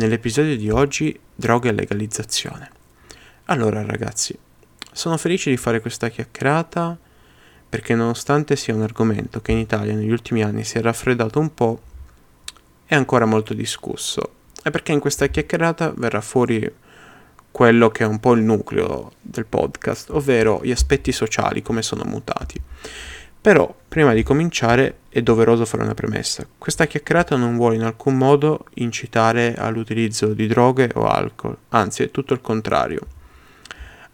Nell'episodio di oggi, droga e legalizzazione. Allora ragazzi, sono felice di fare questa chiacchierata perché nonostante sia un argomento che in Italia negli ultimi anni si è raffreddato un po', è ancora molto discusso. E perché in questa chiacchierata verrà fuori quello che è un po' il nucleo del podcast, ovvero gli aspetti sociali, come sono mutati. Però, prima di cominciare, è doveroso fare una premessa. Questa chiacchierata non vuole in alcun modo incitare all'utilizzo di droghe o alcol, anzi è tutto il contrario.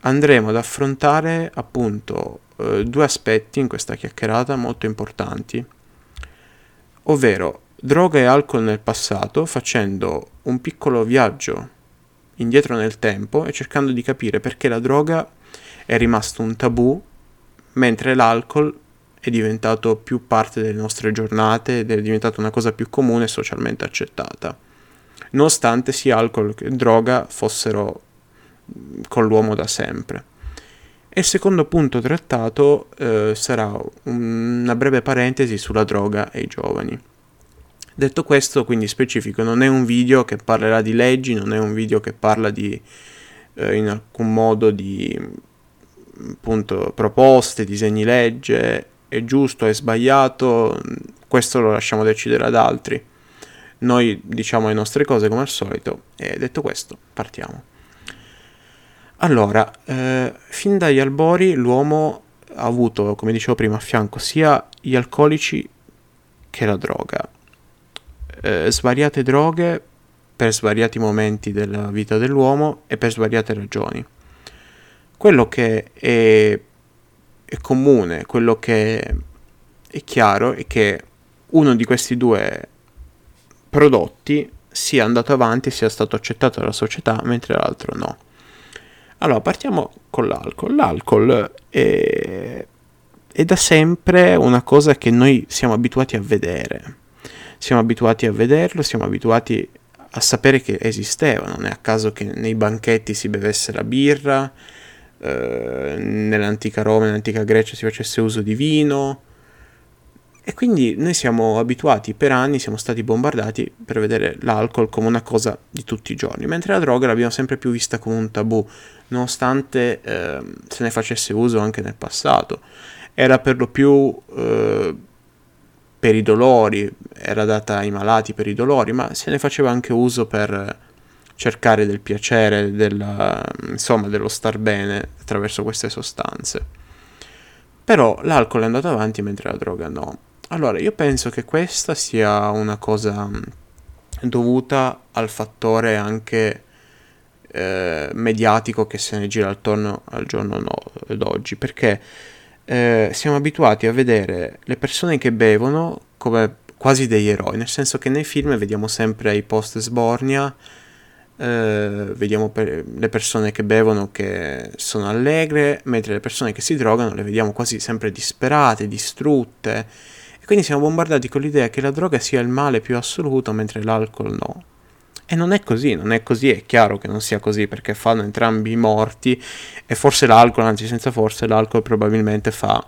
Andremo ad affrontare, appunto, due aspetti in questa chiacchierata molto importanti, ovvero droga e alcol nel passato, facendo un piccolo viaggio indietro nel tempo e cercando di capire perché la droga è rimasto un tabù, mentre l'alcol è diventato più parte delle nostre giornate ed è diventata una cosa più comune e socialmente accettata, nonostante sia alcol che droga fossero con l'uomo da sempre. E il secondo punto trattato sarà una breve parentesi sulla droga e i giovani. Detto questo, quindi specifico, non è un video che parlerà di leggi, non è un video che parla di in alcun modo di appunto proposte, disegni legge, è giusto, è sbagliato, questo lo lasciamo decidere ad altri. Noi diciamo le nostre cose come al solito e detto questo partiamo. Allora, fin dagli albori l'uomo ha avuto, come dicevo prima, a fianco sia gli alcolici che la droga. Svariate droghe per svariati momenti della vita dell'uomo e per svariate ragioni. Quello che è comune, quello che è chiaro è che uno di questi due prodotti sia andato avanti e sia stato accettato dalla società, mentre l'altro no. Allora partiamo con l'alcol. L'alcol è da sempre una cosa che noi siamo abituati a vedere. Siamo abituati a vederlo, siamo abituati a sapere che esisteva, non è a caso che nei banchetti si bevesse la birra, nell'antica Roma, nell'antica Grecia si facesse uso di vino, e quindi noi siamo abituati, per anni siamo stati bombardati per vedere l'alcol come una cosa di tutti i giorni, mentre la droga l'abbiamo sempre più vista come un tabù, nonostante se ne facesse uso anche nel passato. Era per lo più per i dolori, era data ai malati per i dolori, ma se ne faceva anche uso per cercare del piacere, dello star bene attraverso queste sostanze. Però l'alcol è andato avanti mentre la droga no. Allora, io penso che questa sia una cosa dovuta al fattore anche mediatico che se ne gira attorno al giorno d'oggi, perché siamo abituati a vedere le persone che bevono come quasi degli eroi, nel senso che nei film vediamo sempre i post sbornia, vediamo le persone che bevono che sono allegre, mentre le persone che si drogano le vediamo quasi sempre disperate, distrutte, e quindi siamo bombardati con l'idea che la droga sia il male più assoluto mentre l'alcol no. E non è così, è chiaro che non sia così, perché fanno entrambi i morti, e forse l'alcol, anzi senza forse, l'alcol probabilmente fa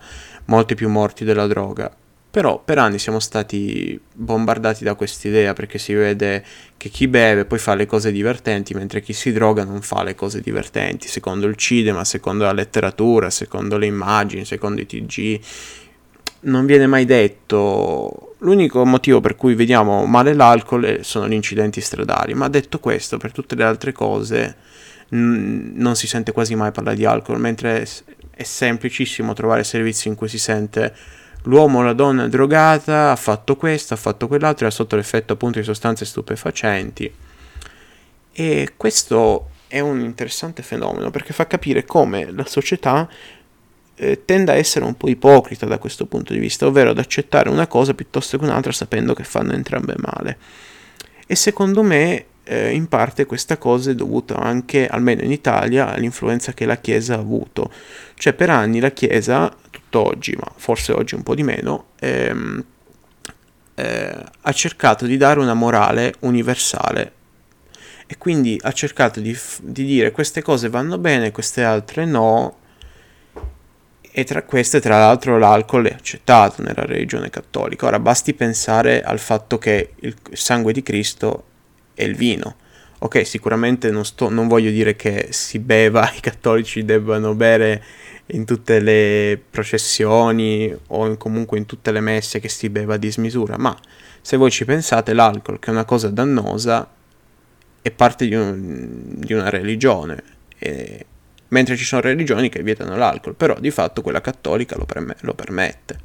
molti più morti della droga. Però per anni siamo stati bombardati da quest'idea, perché si vede che chi beve poi fa le cose divertenti, mentre chi si droga non fa le cose divertenti, secondo il cinema, secondo la letteratura, secondo le immagini, secondo i TG. Non viene mai detto, l'unico motivo per cui vediamo male l'alcol sono gli incidenti stradali, ma detto questo, per tutte le altre cose non si sente quasi mai parlare di alcol, mentre è semplicissimo trovare servizi in cui si sente l'uomo o la donna drogata, ha fatto questo, ha fatto quell'altro, era sotto l'effetto appunto di sostanze stupefacenti. E questo è un interessante fenomeno, perché fa capire come la società tende a essere un po' ipocrita da questo punto di vista, ovvero ad accettare una cosa piuttosto che un'altra sapendo che fanno entrambe male. E secondo me in parte questa cosa è dovuta anche, almeno in Italia, all'influenza che la Chiesa ha avuto. Cioè per anni la Chiesa, tutt'oggi, ma forse oggi un po' di meno, ha cercato di dare una morale universale. E quindi ha cercato di dire queste cose vanno bene, queste altre no. E tra queste, tra l'altro, l'alcol è accettato nella religione cattolica. Ora, basti pensare al fatto che il sangue di Cristo è il vino. Ok, sicuramente non voglio dire che si beva, i cattolici debbano bere in tutte le processioni o comunque in tutte le messe, che si beva a dismisura, ma se voi ci pensate, l'alcol, che è una cosa dannosa, è parte di una religione, e mentre ci sono religioni che vietano l'alcol, però di fatto quella cattolica lo permette,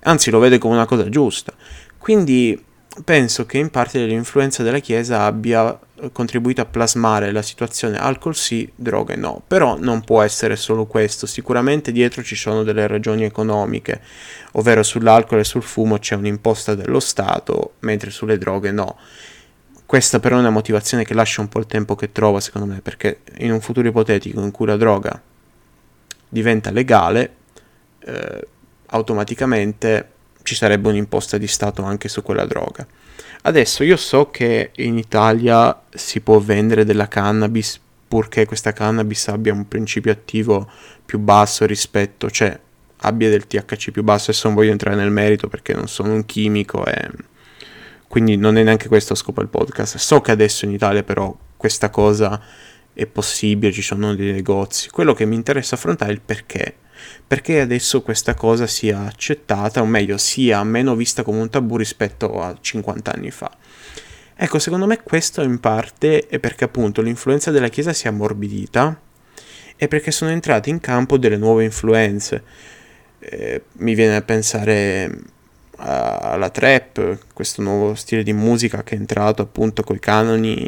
anzi lo vede come una cosa giusta. Quindi penso che in parte l'influenza della Chiesa abbia contribuito a plasmare la situazione alcol sì, droghe no. Però non può essere solo questo, sicuramente dietro ci sono delle ragioni economiche, ovvero sull'alcol e sul fumo c'è un'imposta dello Stato, mentre sulle droghe no. Questa però è una motivazione che lascia un po' il tempo che trova, secondo me, perché in un futuro ipotetico in cui la droga diventa legale, automaticamente ci sarebbe un'imposta di Stato anche su quella droga. Adesso io so che in Italia si può vendere della cannabis purché questa cannabis abbia un principio attivo più basso rispetto, cioè abbia del THC più basso. Adesso non voglio entrare nel merito perché non sono un chimico e quindi non è neanche questo a scopo del podcast. So che adesso in Italia però questa cosa è possibile, ci sono dei negozi. Quello che mi interessa affrontare è il perché adesso questa cosa sia accettata, o meglio sia meno vista come un tabù rispetto a 50 anni fa. Ecco, secondo me questo in parte è perché appunto l'influenza della Chiesa si è ammorbidita e perché sono entrate in campo delle nuove influenze. Mi viene a pensare alla trap, questo nuovo stile di musica che è entrato appunto coi canoni,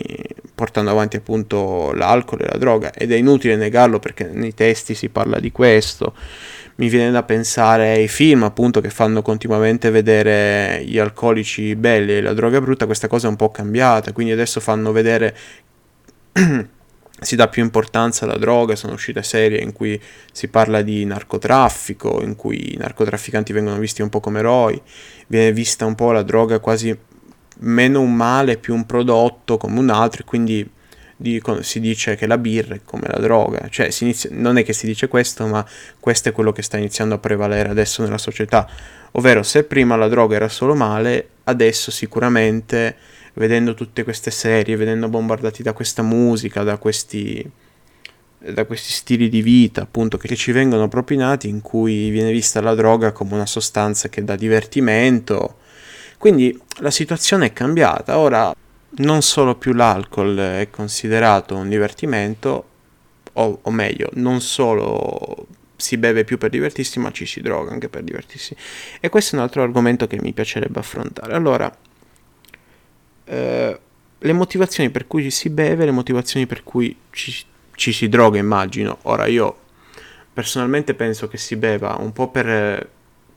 portando avanti appunto l'alcol e la droga, ed è inutile negarlo perché nei testi si parla di questo. Mi viene da pensare ai film appunto che fanno continuamente vedere gli alcolici belli e la droga brutta. Questa cosa è un po' cambiata, quindi adesso fanno vedere si dà più importanza alla droga, sono uscite serie in cui si parla di narcotraffico, in cui i narcotrafficanti vengono visti un po' come eroi, viene vista un po' la droga quasi meno un male, più un prodotto come un altro, e quindi si dice che la birra è come la droga, cioè non è che si dice questo, ma questo è quello che sta iniziando a prevalere adesso nella società, ovvero se prima la droga era solo male, adesso sicuramente, vedendo tutte queste serie, vedendo bombardati da questa musica, da questi stili di vita appunto che ci vengono propinati, in cui viene vista la droga come una sostanza che dà divertimento, quindi la situazione è cambiata. Ora non solo più l'alcol è considerato un divertimento, o meglio, non solo si beve più per divertirsi, ma ci si droga anche per divertirsi, e questo è un altro argomento che mi piacerebbe affrontare. Allora, le motivazioni per cui si beve, le motivazioni per cui ci si droga, immagino. Ora, io personalmente penso che si beva un po' per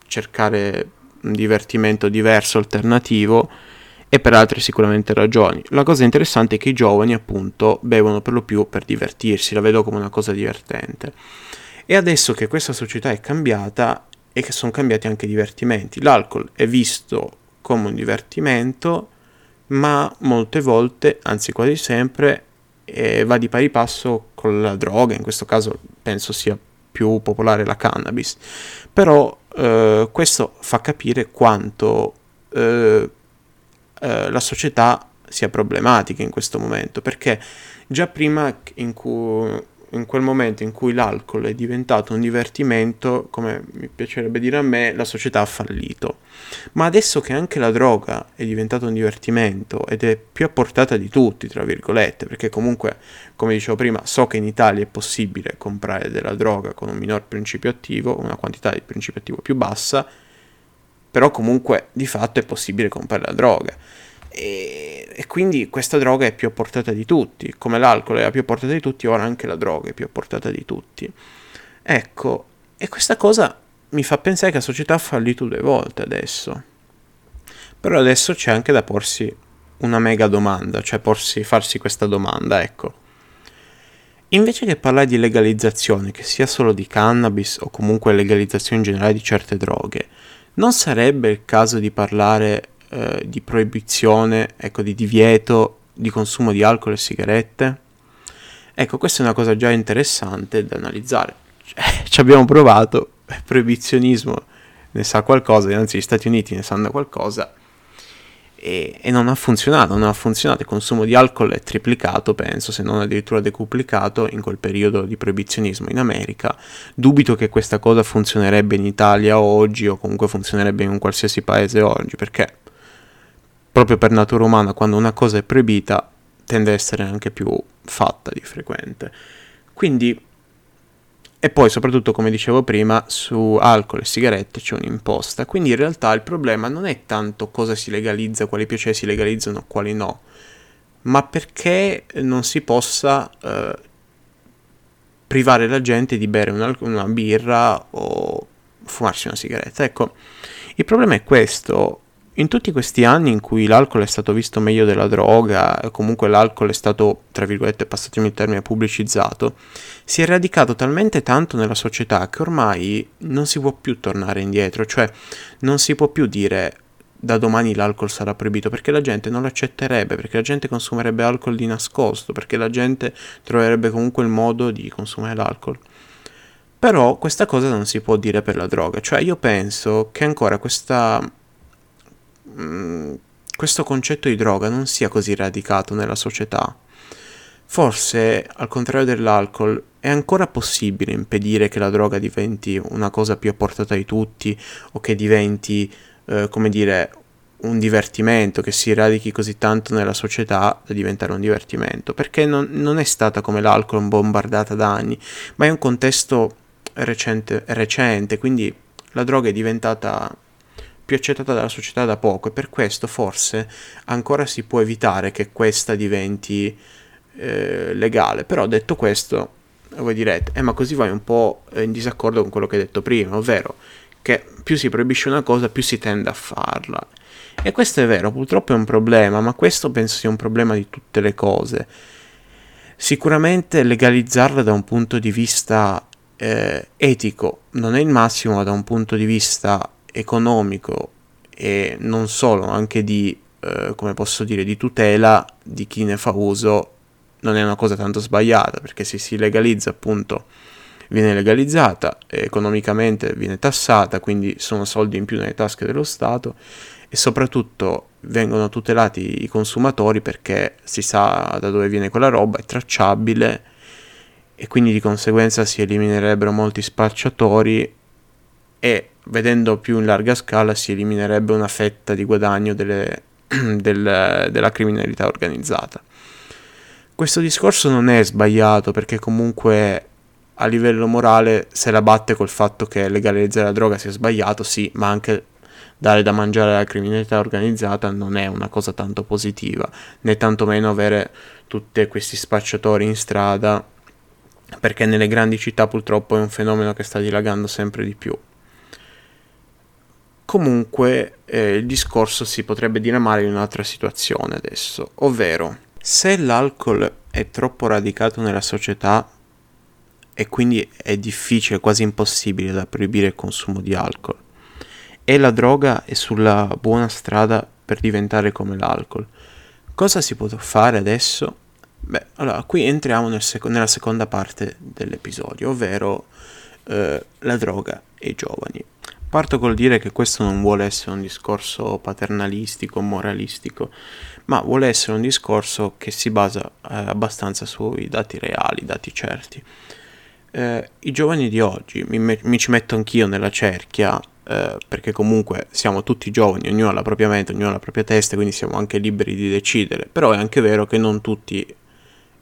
cercare un divertimento diverso, alternativo, e per altre sicuramente ragioni. La cosa interessante è che i giovani appunto bevono per lo più per divertirsi, la vedo come una cosa divertente, e adesso che questa società è cambiata e che sono cambiati anche i divertimenti, l'alcol è visto come un divertimento, ma molte volte, anzi quasi sempre, va di pari passo con la droga. In questo caso penso sia più popolare la cannabis, però questo fa capire quanto la società sia problematica in questo momento, perché già prima in quel momento in cui l'alcol è diventato un divertimento, come mi piacerebbe dire a me, la società ha fallito. Ma adesso che anche la droga è diventata un divertimento ed è più a portata di tutti, tra virgolette, perché comunque, come dicevo prima, so che in Italia è possibile comprare della droga con un minor principio attivo, una quantità di principio attivo più bassa, però comunque di fatto è possibile comprare la droga. E quindi questa droga è più a portata di tutti, come l'alcol è più a portata di tutti, ora anche la droga è più a portata di tutti. Ecco, e questa cosa mi fa pensare che la società ha fallito 2 volte adesso. Però adesso c'è anche da porsi una mega domanda, cioè farsi questa domanda, ecco. Invece che parlare di legalizzazione, che sia solo di cannabis o comunque legalizzazione in generale di certe droghe, non sarebbe il caso di parlare di proibizione, ecco, di divieto di consumo di alcol e sigarette? Ecco, questa è una cosa già interessante da analizzare. Ci abbiamo provato, il proibizionismo ne sa qualcosa, anzi gli Stati Uniti ne sanno qualcosa, e non ha funzionato. Il consumo di alcol è triplicato, penso, se non addirittura decuplicato in quel periodo di proibizionismo in America. Dubito che questa cosa funzionerebbe in Italia oggi, o comunque funzionerebbe in un qualsiasi paese oggi, perché proprio per natura umana, quando una cosa è proibita, tende a essere anche più fatta di frequente. Quindi, e poi soprattutto, come dicevo prima, su alcol e sigarette c'è un'imposta. Quindi in realtà il problema non è tanto cosa si legalizza, quali piaceri si legalizzano, quali no, ma perché non si possa privare la gente di bere una birra o fumarsi una sigaretta. Ecco, il problema è questo. In tutti questi anni in cui l'alcol è stato visto meglio della droga, comunque l'alcol è stato, tra virgolette, passatemi il termine, pubblicizzato, si è radicato talmente tanto nella società che ormai non si può più tornare indietro, cioè non si può più dire da domani l'alcol sarà proibito, perché la gente non l'accetterebbe, perché la gente consumerebbe alcol di nascosto, perché la gente troverebbe comunque il modo di consumare l'alcol. Però questa cosa non si può dire per la droga, cioè io penso che ancora questo concetto di droga non sia così radicato nella società. Forse, al contrario dell'alcol, è ancora possibile impedire che la droga diventi una cosa più a portata di tutti, o che diventi, un divertimento, che si radichi così tanto nella società da diventare un divertimento, perché non è stata, come l'alcol, bombardata da anni, ma è un contesto recente, quindi la droga è diventata accettata dalla società da poco, e per questo forse ancora si può evitare che questa diventi legale. Però, detto questo, voi direte ma così vai un po' in disaccordo con quello che hai detto prima, ovvero che più si proibisce una cosa più si tende a farla, e questo è vero, purtroppo è un problema, ma questo penso sia un problema di tutte le cose. Sicuramente legalizzarla da un punto di vista etico non è il massimo, ma da un punto di vista economico e non solo, anche di di tutela di chi ne fa uso, non è una cosa tanto sbagliata, perché se si legalizza, appunto, viene legalizzata, economicamente viene tassata, quindi sono soldi in più nelle tasche dello Stato, e soprattutto vengono tutelati i consumatori perché si sa da dove viene quella roba, è tracciabile, e quindi di conseguenza si eliminerebbero molti spacciatori, e vedendo più in larga scala si eliminerebbe una fetta di guadagno della criminalità organizzata. Questo discorso non è sbagliato, perché comunque a livello morale se la batte col fatto che legalizzare la droga sia sbagliato, sì, ma anche dare da mangiare alla criminalità organizzata non è una cosa tanto positiva, né tantomeno avere tutti questi spacciatori in strada, perché nelle grandi città purtroppo è un fenomeno che sta dilagando sempre di più. Comunque il discorso si potrebbe diramare in un'altra situazione adesso, ovvero se l'alcol è troppo radicato nella società e quindi è difficile, quasi impossibile da proibire il consumo di alcol, e la droga è sulla buona strada per diventare come l'alcol, cosa si può fare adesso? Beh, allora qui entriamo nella seconda parte dell'episodio, ovvero la droga e i giovani. Parto col dire che questo non vuole essere un discorso paternalistico, moralistico, ma vuole essere un discorso che si basa abbastanza sui dati reali, dati certi. I giovani di oggi, mi ci metto anch'io nella cerchia, perché comunque siamo tutti giovani, ognuno ha la propria mente, ognuno ha la propria testa, quindi siamo anche liberi di decidere, però è anche vero che non tutti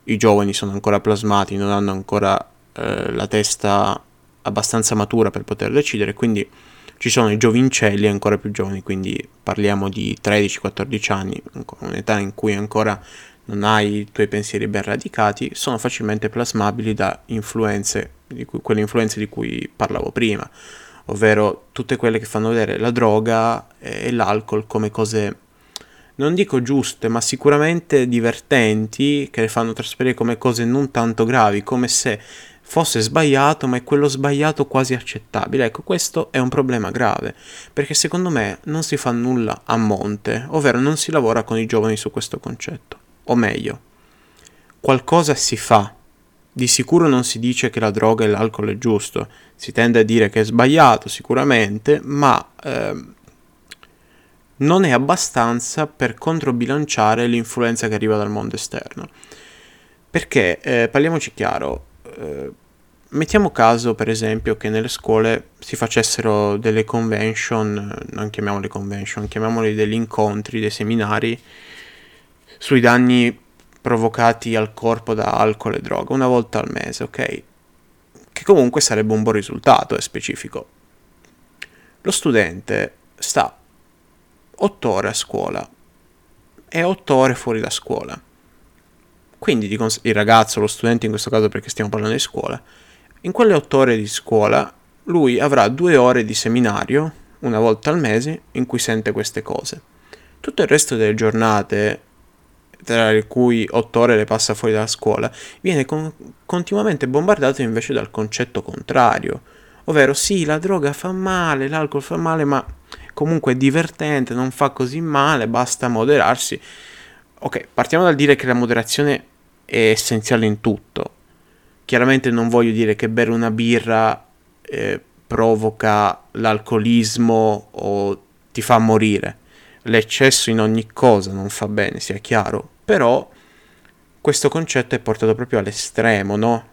i giovani sono ancora plasmati, non hanno ancora la testa abbastanza matura per poter decidere, quindi ci sono i giovincelli ancora più giovani, quindi parliamo di 13-14 anni, un'età in cui ancora non hai i tuoi pensieri ben radicati, sono facilmente plasmabili da influenze, quelle influenze di cui parlavo prima, ovvero tutte quelle che fanno vedere la droga e l'alcol come cose, non dico giuste, ma sicuramente divertenti, che le fanno trasferire come cose non tanto gravi, come se fosse sbagliato, ma è quello sbagliato quasi accettabile. Ecco, questo è un problema grave, perché secondo me non si fa nulla a monte, ovvero non si lavora con i giovani su questo concetto. O meglio, qualcosa si fa. Di sicuro non si dice che la droga e l'alcol è giusto, si tende a dire che è sbagliato sicuramente, ma non è abbastanza per controbilanciare l'influenza che arriva dal mondo esterno. Perché, parliamoci chiaro, mettiamo caso per esempio che nelle scuole si facessero delle convention, non chiamiamole convention, chiamiamoli degli incontri, dei seminari sui danni provocati al corpo da alcol e droga, una volta al mese, ok? Che comunque sarebbe un buon risultato, è specifico. Lo studente sta 8 ore a scuola e 8 ore fuori da scuola. Quindi il ragazzo, lo studente in questo caso, perché stiamo parlando di scuola, in quelle 8 ore di scuola lui avrà 2 ore di seminario, una volta al mese, in cui sente queste cose. Tutto il resto delle giornate, tra le cui 8 ore le passa fuori dalla scuola, viene continuamente bombardato invece dal concetto contrario, ovvero sì, la droga fa male, l'alcol fa male, ma comunque è divertente, non fa così male, basta moderarsi. Ok, partiamo dal dire che la moderazione è essenziale in tutto. Chiaramente non voglio dire che bere una birra provoca l'alcolismo o ti fa morire. L'eccesso in ogni cosa non fa bene, sia chiaro, però questo concetto è portato proprio all'estremo, no?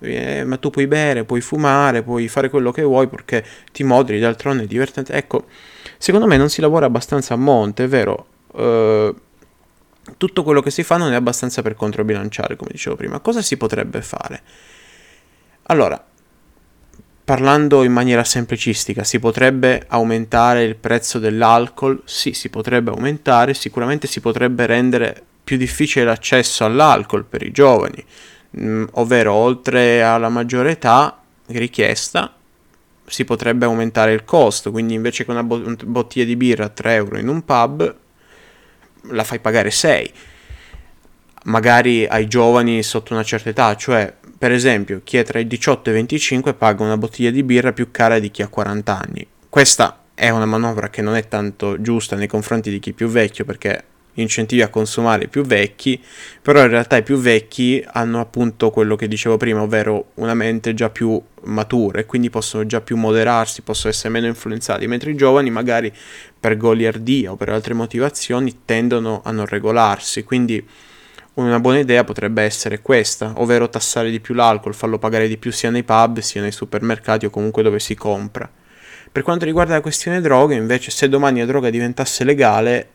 Ma tu puoi bere, puoi fumare, puoi fare quello che vuoi perché ti moderi, d'altronde è divertente. Ecco, secondo me non si lavora abbastanza a monte, è vero, tutto quello che si fa non è abbastanza per controbilanciare, come dicevo prima. Cosa si potrebbe fare? Allora, parlando in maniera semplicistica, si potrebbe aumentare il prezzo dell'alcol? Sì, si potrebbe aumentare, sicuramente si potrebbe rendere più difficile l'accesso all'alcol per i giovani, ovvero oltre alla maggiore età richiesta si potrebbe aumentare il costo, quindi invece che una bottiglia di birra a 3 euro in un pub la fai pagare 6, magari ai giovani sotto una certa età, cioè per esempio chi è tra i 18 e i 25 paga una bottiglia di birra più cara di chi ha 40 anni. Questa è una manovra che non è tanto giusta nei confronti di chi è più vecchio, perché incentivi a consumare i più vecchi, però in realtà i più vecchi hanno appunto quello che dicevo prima, ovvero una mente già più matura e quindi possono già più moderarsi, possono essere meno influenzati, mentre i giovani magari per goliardia o per altre motivazioni tendono a non regolarsi, quindi una buona idea potrebbe essere questa, ovvero tassare di più l'alcol, farlo pagare di più sia nei pub sia nei supermercati o comunque dove si compra. Per quanto riguarda la questione droga, invece, se domani la droga diventasse legale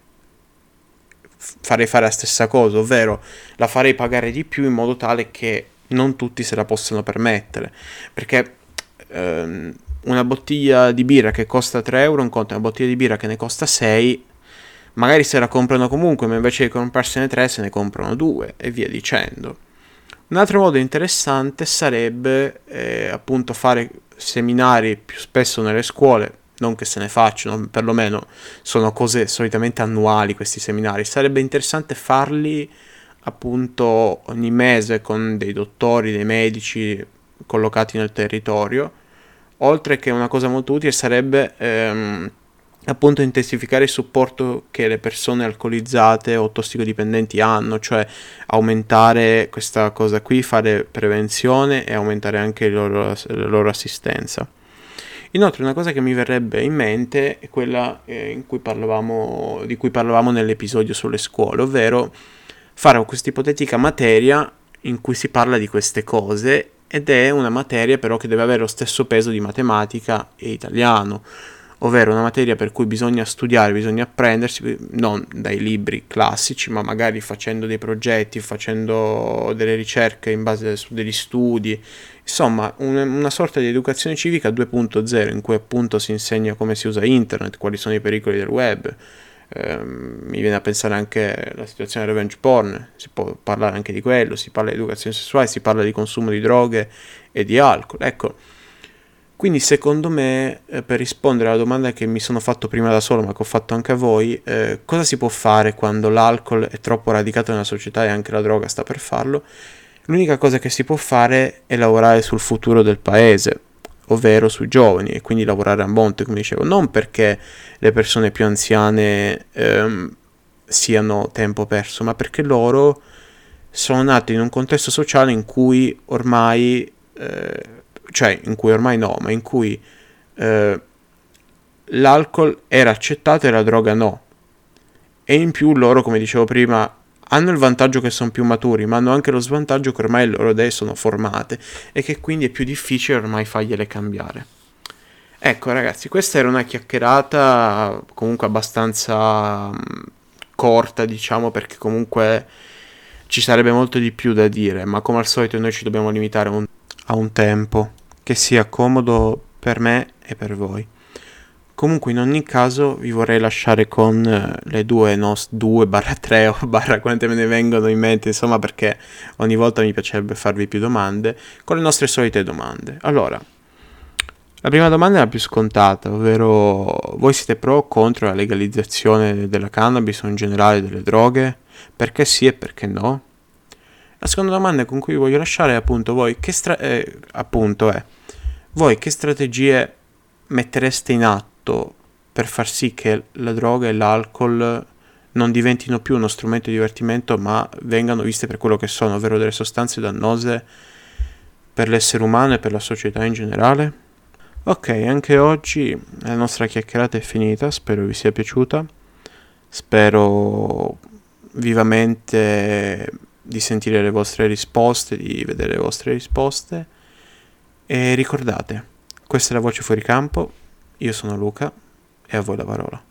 farei fare la stessa cosa, ovvero la farei pagare di più in modo tale che non tutti se la possano permettere, perché una bottiglia di birra che costa 3 euro un conto, una bottiglia di birra che ne costa 6 magari se la comprano comunque, ma invece di comprarsene 3 se ne comprano 2 e via dicendo. Un altro modo interessante sarebbe appunto fare seminari più spesso nelle scuole, non che se ne facciano, perlomeno sono cose solitamente annuali questi seminari. Sarebbe interessante farli appunto ogni mese con dei dottori, dei medici collocati nel territorio, oltre che una cosa molto utile sarebbe appunto intensificare il supporto che le persone alcolizzate o tossicodipendenti hanno, cioè aumentare questa cosa qui, fare prevenzione e aumentare anche la loro assistenza. Inoltre una cosa che mi verrebbe in mente è quella di cui parlavamo nell'episodio sulle scuole, ovvero fare questa ipotetica materia in cui si parla di queste cose, ed è una materia però che deve avere lo stesso peso di matematica e italiano, ovvero una materia per cui bisogna studiare, bisogna apprendersi, non dai libri classici, ma magari facendo dei progetti, facendo delle ricerche in base su degli studi, insomma una sorta di educazione civica 2.0 in cui appunto si insegna come si usa internet, quali sono i pericoli del web, mi viene a pensare anche alla situazione revenge porn, si può parlare anche di quello, si parla di educazione sessuale, si parla di consumo di droghe e di alcol, ecco. Quindi secondo me, per rispondere alla domanda che mi sono fatto prima da solo, ma che ho fatto anche a voi, cosa si può fare quando l'alcol è troppo radicato nella società e anche la droga sta per farlo? L'unica cosa che si può fare è lavorare sul futuro del paese, ovvero sui giovani, e quindi lavorare a monte, come dicevo, non perché le persone più anziane siano tempo perso, ma perché loro sono nati in un contesto sociale in cui ormai... in cui l'alcol era accettato e la droga no. E in più loro, come dicevo prima, hanno il vantaggio che sono più maturi, ma hanno anche lo svantaggio che ormai le loro idee sono formate e che quindi è più difficile ormai fargliele cambiare. Ecco ragazzi, questa era una chiacchierata comunque abbastanza corta, diciamo, perché comunque ci sarebbe molto di più da dire, ma come al solito noi ci dobbiamo limitare a un tempo che sia comodo per me e per voi. Comunque in ogni caso vi vorrei lasciare con le due barra tre o barra quante me ne vengono in mente, insomma, perché ogni volta mi piacerebbe farvi più domande, con le nostre solite domande. Allora, la prima domanda è la più scontata, ovvero: voi siete pro o contro la legalizzazione della cannabis o in generale delle droghe? Perché sì e perché no? La seconda domanda con cui vi voglio lasciare è appunto voi che strategie mettereste in atto per far sì che la droga e l'alcol non diventino più uno strumento di divertimento, ma vengano viste per quello che sono, ovvero delle sostanze dannose per l'essere umano e per la società in generale? Ok, anche oggi la nostra chiacchierata è finita, spero vi sia piaciuta, spero vivamente di sentire le vostre risposte, di vedere le vostre risposte, e ricordate, questa è la Voce Fuori Campo. Io sono Luca e a voi la parola.